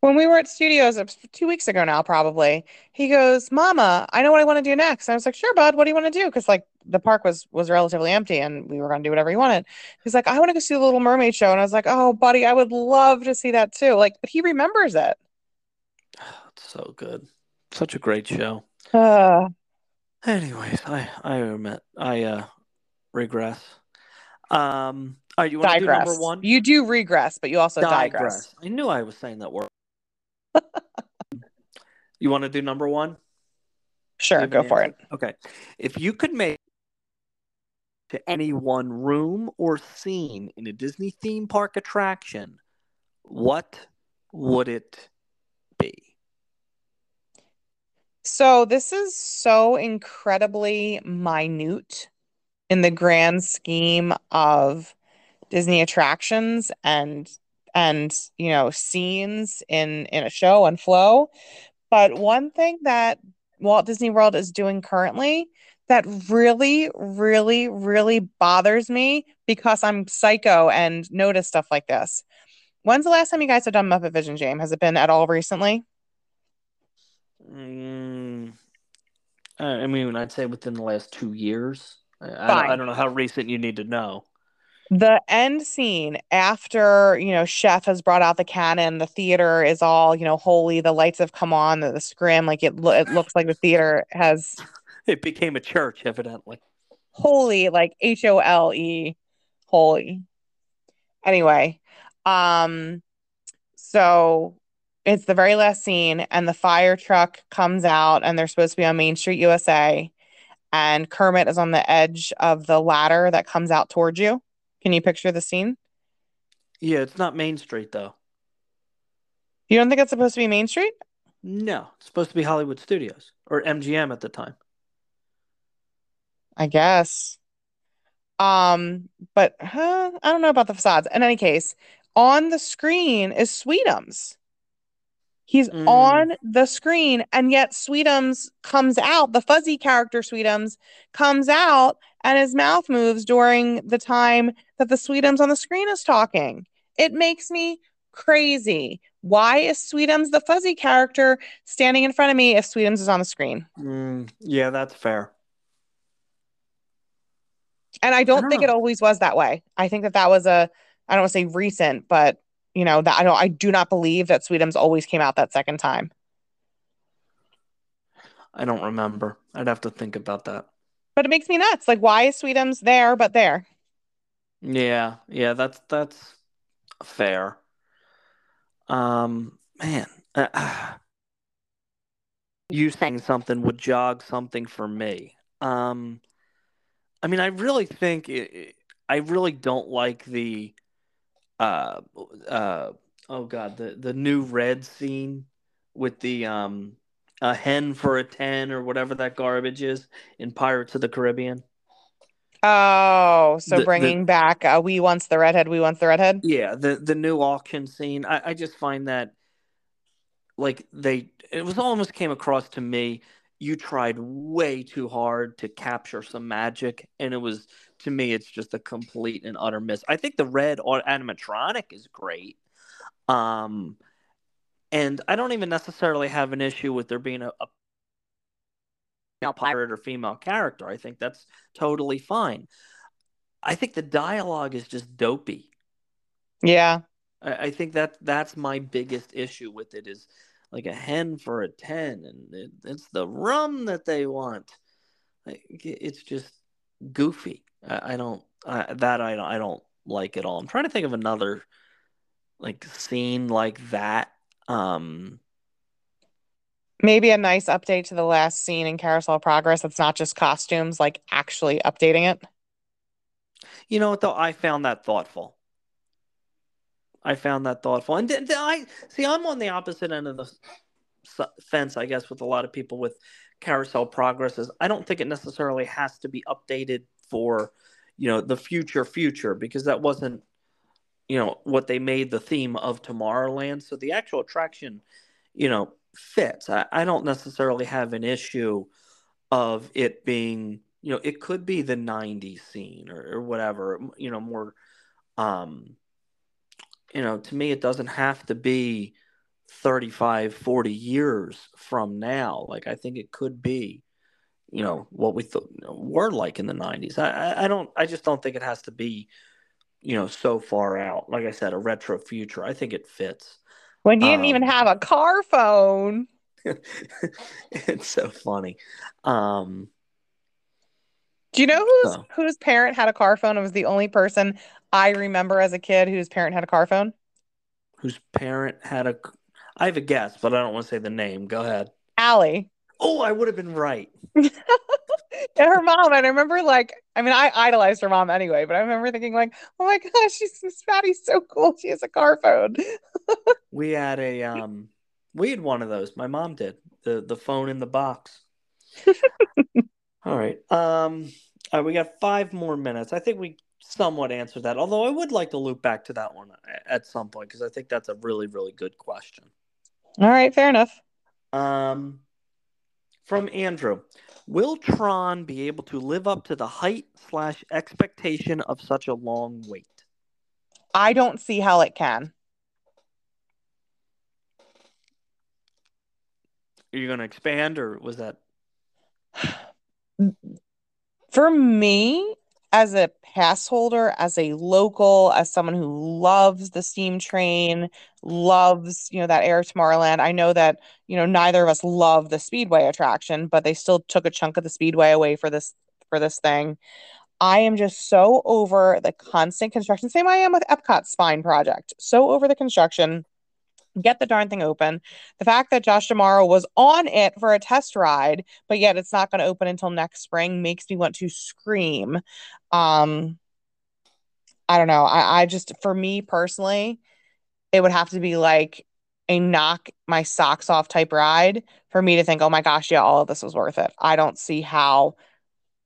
When we were at Studios two weeks ago now, probably, he goes, "Mama, I know what I want to do next." And I was like, "Sure, bud. What do you want to do?" Because like the park was was relatively empty, and we were going to do whatever he wanted. He's like, "I want to go see the Little Mermaid show," and I was like, "Oh, buddy, I would love to see that too." Like, but he remembers it. It's so good, such a great show. Uh, Anyways, I I admit I uh, regress. Um, all right, you want digress. to do number one? You do regress, but you also digress. digress. I knew I was saying that word. You want to do number one? Sure, go for it. Okay. If you could make to any one room or scene in a Disney theme park attraction, what would it be? So this is so incredibly minute in the grand scheme of Disney attractions and and you know scenes in in a show and flow. But one thing that Walt Disney World is doing currently that really, really, really bothers me because I'm psycho and notice stuff like this. When's the last time you guys have done Muppet Vision Jam? Has it been at all recently? Mm, I mean, I'd say within the last two years. I, I don't know how recent you need to know. The end scene after, you know, Chef has brought out the cannon, the theater is all, you know, holy. The lights have come on, the, the scrim, like it, lo- it looks like the theater has... It became a church, evidently. Holy, like H O L E, holy. Anyway, um, so it's the very last scene, and the fire truck comes out, and they're supposed to be on Main Street, U S A, and Kermit is on the edge of the ladder that comes out towards you. Can you picture the scene? Yeah, it's not Main Street, though. You don't think it's supposed to be Main Street? No, it's supposed to be Hollywood Studios, or M G M at the time. I guess. Um, but huh, I don't know about the facades. In any case, on the screen is Sweetums. He's mm. on the screen, and yet Sweetums comes out, the fuzzy character Sweetums comes out, and his mouth moves during the time that the Sweetums on the screen is talking. It makes me crazy. Why is Sweetums the fuzzy character standing in front of me if Sweetums is on the screen? Mm, yeah, that's fair. And I don't, I don't think know. It always was that way. I think that that was a, I don't want to say recent, but you know, that I don't, I do not believe that Sweetums always came out that second time. I don't remember. I'd have to think about that. But it makes me nuts. Like, why is Sweetums there, but there? Yeah. Yeah. That's, that's fair. Um, man, uh, you saying something would jog something for me. Um, I mean, I really think it, I really don't like the, uh, uh, oh god, the, the new red scene with the um, a hen for a ten or whatever that garbage is in Pirates of the Caribbean. Oh, so the, bringing the, back uh, we once the redhead, we once the redhead. Yeah, the the new auction scene. I, I just find that like they it was almost came across to me. You tried way too hard to capture some magic, and it was, to me, it's just a complete and utter miss. I think the red animatronic is great, um, and I don't even necessarily have an issue with there being a, a female pirate or female character. I think that's totally fine. I think the dialogue is just dopey. Yeah, I, I think that that's my biggest issue with it is. Like a hen for a ten, and it, it's the rum that they want. Like, it's just goofy. I, I don't I, that I don't I don't like at all. I'm trying to think of another like scene like that. Um, Maybe a nice update to the last scene in Carousel of Progress. That's not just costumes. Like actually updating it. You know what though? I found that thoughtful. I found that thoughtful. And did, did I see, I'm on the opposite end of the fence, I guess, with a lot of people with Carousel Progresses. I don't think it necessarily has to be updated for, you know, the future future because that wasn't, you know, what they made the theme of Tomorrowland. So the actual attraction, you know, fits. I, I don't necessarily have an issue of it being, you know, it could be the nineties scene or, or whatever, you know, more, um, you know, to me, it doesn't have to be thirty-five, forty years from now. Like, I think it could be, you know, what we th- were like in the nineties. I, I don't, I just don't think it has to be, you know, so far out. Like I said, a retro future. I think it fits. When you didn't um, even have a car phone. It's so funny. Um, Do you know who's, so. whose parent had a car phone? It was the only person I remember as a kid whose parent had a car phone. Whose parent had a... I have a guess, but I don't want to say the name. Go ahead. Allie. Oh, I would have been right. Her mom, and I remember, like, I mean, I idolized her mom anyway, but I remember thinking, like, oh my gosh, she's Miss Patty's so cool. She has a car phone. We had a um, we had one of those. My mom did the the phone in the box. All right, um, all right, we got five more minutes. I think we somewhat answered that. Although I would like to loop back to that one at some point because I think that's a really, really good question. All right, fair enough. Um, from Andrew. Will Tron be able to live up to the height slash expectation of such a long wait? I don't see how it can. Are you going to expand, or was that? For me, as a pass holder, as a local, as someone who loves the steam train, loves, you know, that Air Tomorrowland. I know that, you know, neither of us love the Speedway attraction, but they still took a chunk of the Speedway away for this, for this thing. I am just so over the constant construction. Same I am with Epcot's Spine Project. So over the construction. Get the darn thing open. The fact that Josh D'Amaro was on it for a test ride, but yet it's not going to open until next spring makes me want to scream. Um, I don't know. I, I just, for me personally, it would have to be like a knock my socks off type ride for me to think, oh my gosh, yeah, all of this was worth it. I don't see how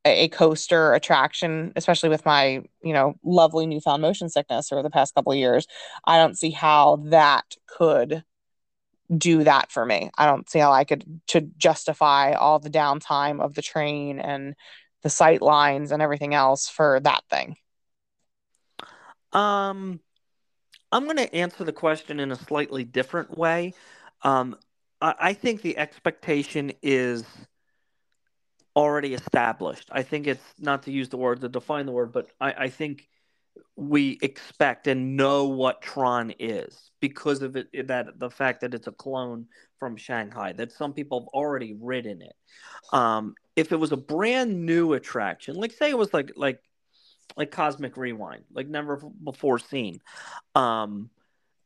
a, a coaster attraction, especially with my, you know, lovely newfound motion sickness over the past couple of years, I don't see how that could do that for me. I don't see how I could to justify all the downtime of the train and the sight lines and everything else for that thing. Um, I'm going to answer the question in a slightly different way. Um, I, I think the expectation is already established. I think it's, not to use the word, to define the word, but I, I think we expect and know what Tron is because of it, that the fact that it's a clone from Shanghai, that some people have already ridden it. Um, if it was a brand new attraction, like say it was like like like Cosmic Rewind, like never before seen, um,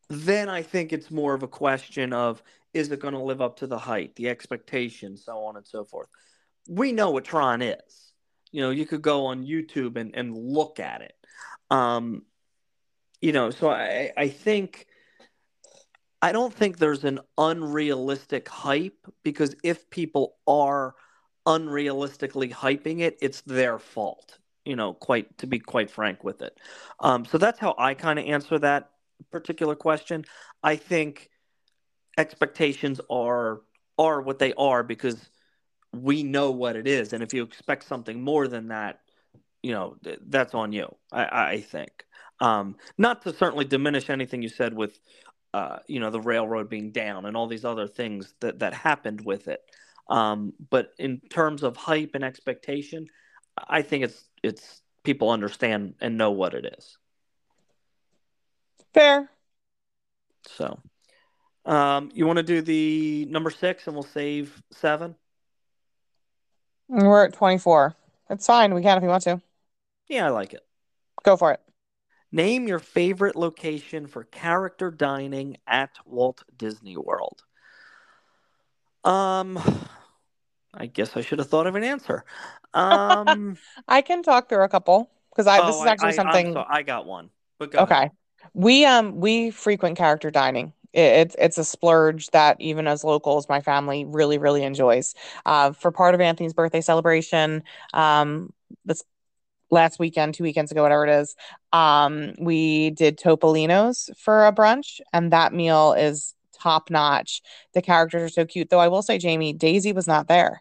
then I think it's more of a question of, is it going to live up to the height, the expectation, so on and so forth. We know what Tron is. You know, you could go on YouTube and, and look at it. Um, you know, so I, I think – I don't think there's an unrealistic hype because if people are unrealistically hyping it, it's their fault, you know, quite to be quite frank with it. Um, so that's how I kind of answer that particular question. I think expectations are are what they are because we know what it is. And if you expect something more than that, you know, th- that's on you, I, I think. Um, not to certainly diminish anything you said with, uh, you know, the railroad being down and all these other things that, that happened with it. Um, but in terms of hype and expectation, I think it's it's people understand and know what it is. Fair. So um, you want to do the number six and we'll save seven? We're at twenty-four. It's fine. We can if you want to. Yeah, I like it. Go for it. Name your favorite location for character dining at Walt Disney World. Um, I guess I should have thought of an answer. Um, I can talk through a couple because I. Oh, this is actually I, I, something so, I got one. But go okay, ahead. we um we frequent character dining. It's it's a splurge that even as locals, my family really, really enjoys. Uh, for part of Anthony's birthday celebration, um, this last weekend, two weekends ago, whatever it is, um, we did Topolino's for a brunch, and that meal is top notch. The characters are so cute, though. I will say, Jamie, Daisy was not there.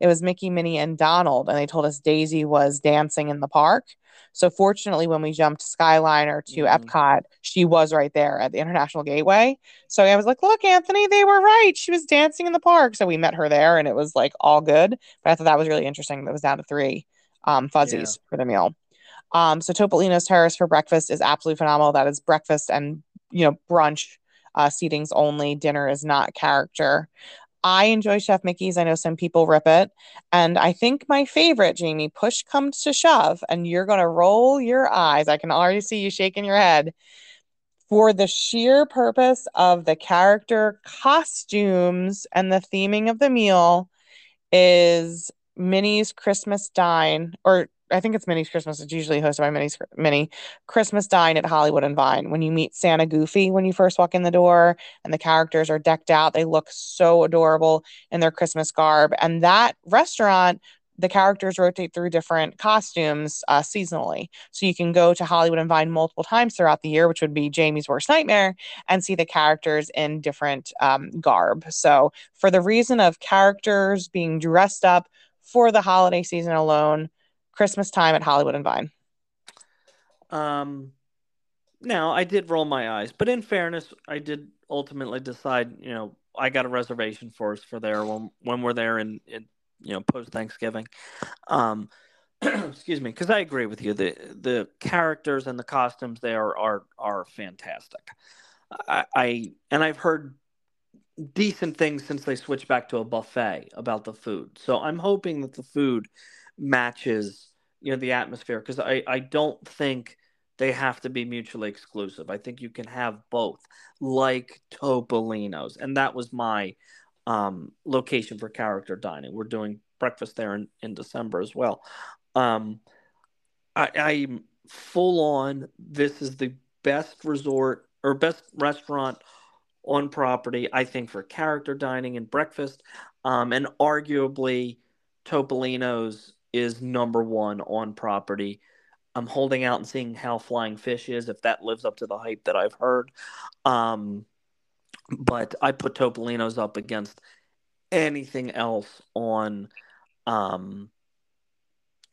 It was Mickey, Minnie, and Donald, and they told us Daisy was dancing in the park. So fortunately, when we jumped Skyliner to mm-hmm. Epcot, she was right there at the International Gateway. So I was like, look, Anthony, they were right. She was dancing in the park. So we met her there, and it was like all good. But I thought that was really interesting. That was down to three um, fuzzies yeah. for the meal. Um, so Topolino's Terrace for breakfast is absolutely phenomenal. That is breakfast and, you know, brunch uh, seatings only. Dinner is not character. I enjoy Chef Mickey's. I know some people rip it. And I think my favorite, Jamie, push comes to shove, and you're going to roll your eyes. I can already see you shaking your head. for the sheer purpose of the character costumes and the theming of the meal is Minnie's Christmas Dine, or I think it's Minnie's Christmas. It's usually hosted by Minnie's Minnie Christmas Dine at Hollywood and Vine. When you meet Santa Goofy, when you first walk in the door, and the characters are decked out, they look so adorable in their Christmas garb. And that restaurant, the characters rotate through different costumes uh, seasonally. So you can go to Hollywood and Vine multiple times throughout the year, which would be Jamie's worst nightmare, and see the characters in different um, garb. So for the reason of characters being dressed up for the holiday season alone, Christmas time at Hollywood and Vine. Um, now, I did roll my eyes, but in fairness, I did ultimately decide, you know, I got a reservation for us for there when, when we're there in, in you know, post-Thanksgiving. Um, excuse me, because I agree with you. The the characters and the costumes there are are fantastic. I, I And I've heard decent things since they switched back to a buffet about the food. So I'm hoping that the food matches, you know, the atmosphere, because I, I don't think they have to be mutually exclusive. I think you can have both, like Topolino's. And that was my um, location for character dining. We're doing breakfast there in, in December as well. Um, I, I'm full on, this is the best resort or best restaurant on property, I think, for character dining and breakfast. Um, and arguably, Topolino's is number one on property. I'm holding out and seeing how Flying Fish is, if that lives up to the hype that I've heard. Um, but I put Topolino's up against anything else on um,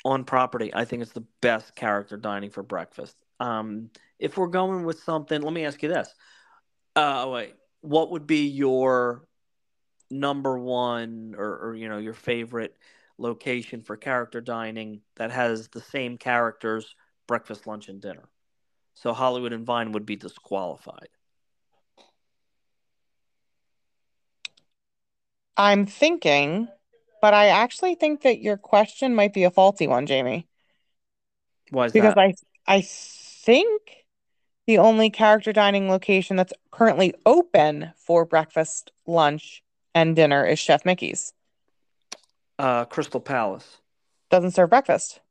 on property. I think it's the best character dining for breakfast. Um, if we're going with something, let me ask you this. Uh, wait, what would be your number one or, or you know, your favorite location for character dining that has the same characters breakfast, lunch, and dinner? So Hollywood and Vine would be disqualified. I'm thinking, but I actually think that your question might be a faulty one, Jamie. Why is that? Because I I think the only character dining location that's currently open for breakfast, lunch, and dinner is Chef Mickey's. Uh, Crystal Palace doesn't serve breakfast.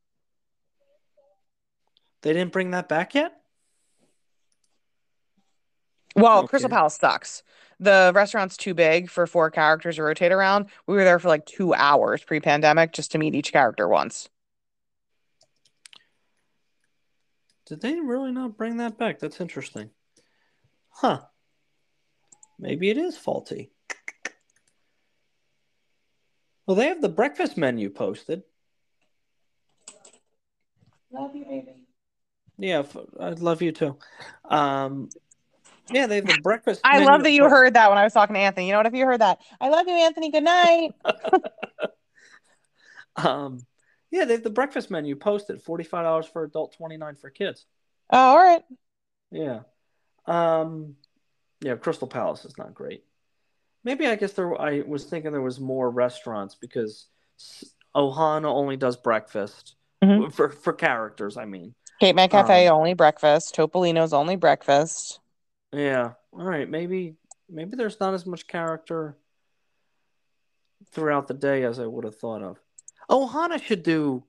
They didn't bring that back yet? Well, okay. Crystal Palace sucks. The restaurant's too big for four characters to rotate around. We were there for like two hours pre-pandemic just to meet each character once. Did they really not bring that back? That's interesting. Huh. Maybe it is faulty. Well, they have the breakfast menu posted. Love you, baby. Yeah, I love you too. Um, yeah, they have the breakfast I menu. I love that you posted. Heard that when I was talking to Anthony. You know what? If you heard that, I love you, Anthony. Good night. um, yeah, they have the breakfast menu posted. forty-five dollars for adult, twenty-nine dollars for kids. Oh, all right. Yeah. Um, yeah, Crystal Palace is not great. Maybe I guess there. I was thinking there was more restaurants because Ohana only does breakfast mm-hmm. for for characters. I mean, Cape May Cafe um, only breakfast. Topolino's only breakfast. Yeah. All right. Maybe maybe there's not as much character throughout the day as I would have thought of. Ohana should do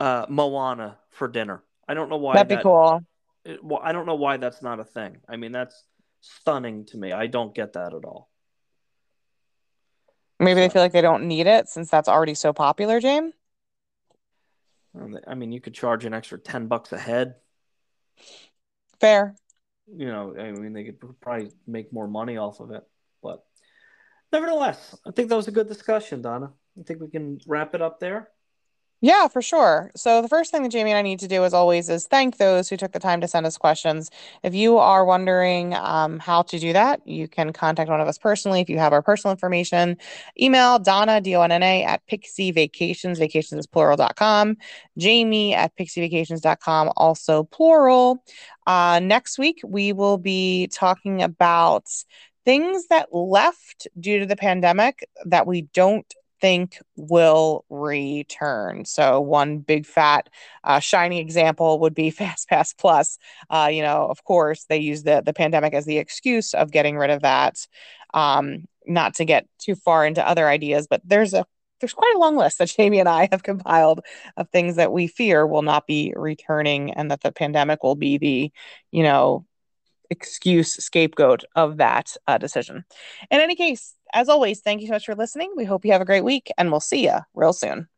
uh, Moana for dinner. I don't know why that'd that, be cool. It, well, I don't know why that's not a thing. I mean, that's stunning to me. I don't get that at all. Maybe they feel like they don't need it since that's already so popular, James. I mean, you could charge an extra ten bucks a head. Fair. You know, I mean, they could probably make more money off of it, but nevertheless, I think that was a good discussion, Donna. I think we can wrap it up there. Yeah, for sure. So the first thing that Jamie and I need to do, as always, is thank those who took the time to send us questions. If you are wondering um, how to do that, you can contact one of us personally. If you have our personal information, email Donna, D O N N A, at pixievacations, vacations is plural dot com. Jamie at pixievacations dot com, also plural. Uh, next week, we will be talking about things that left due to the pandemic that we don't think will return. So one big fat uh, shiny example would be FastPass Plus. Uh, you know, of course, they use the, the pandemic as the excuse of getting rid of that. Um, not to get too far into other ideas, but there's a there's quite a long list that Jamie and I have compiled of things that we fear will not be returning, and that the pandemic will be the, you know, excuse scapegoat of that uh, decision. In any case, as always, thank you so much for listening. We hope you have a great week, and we'll see you real soon.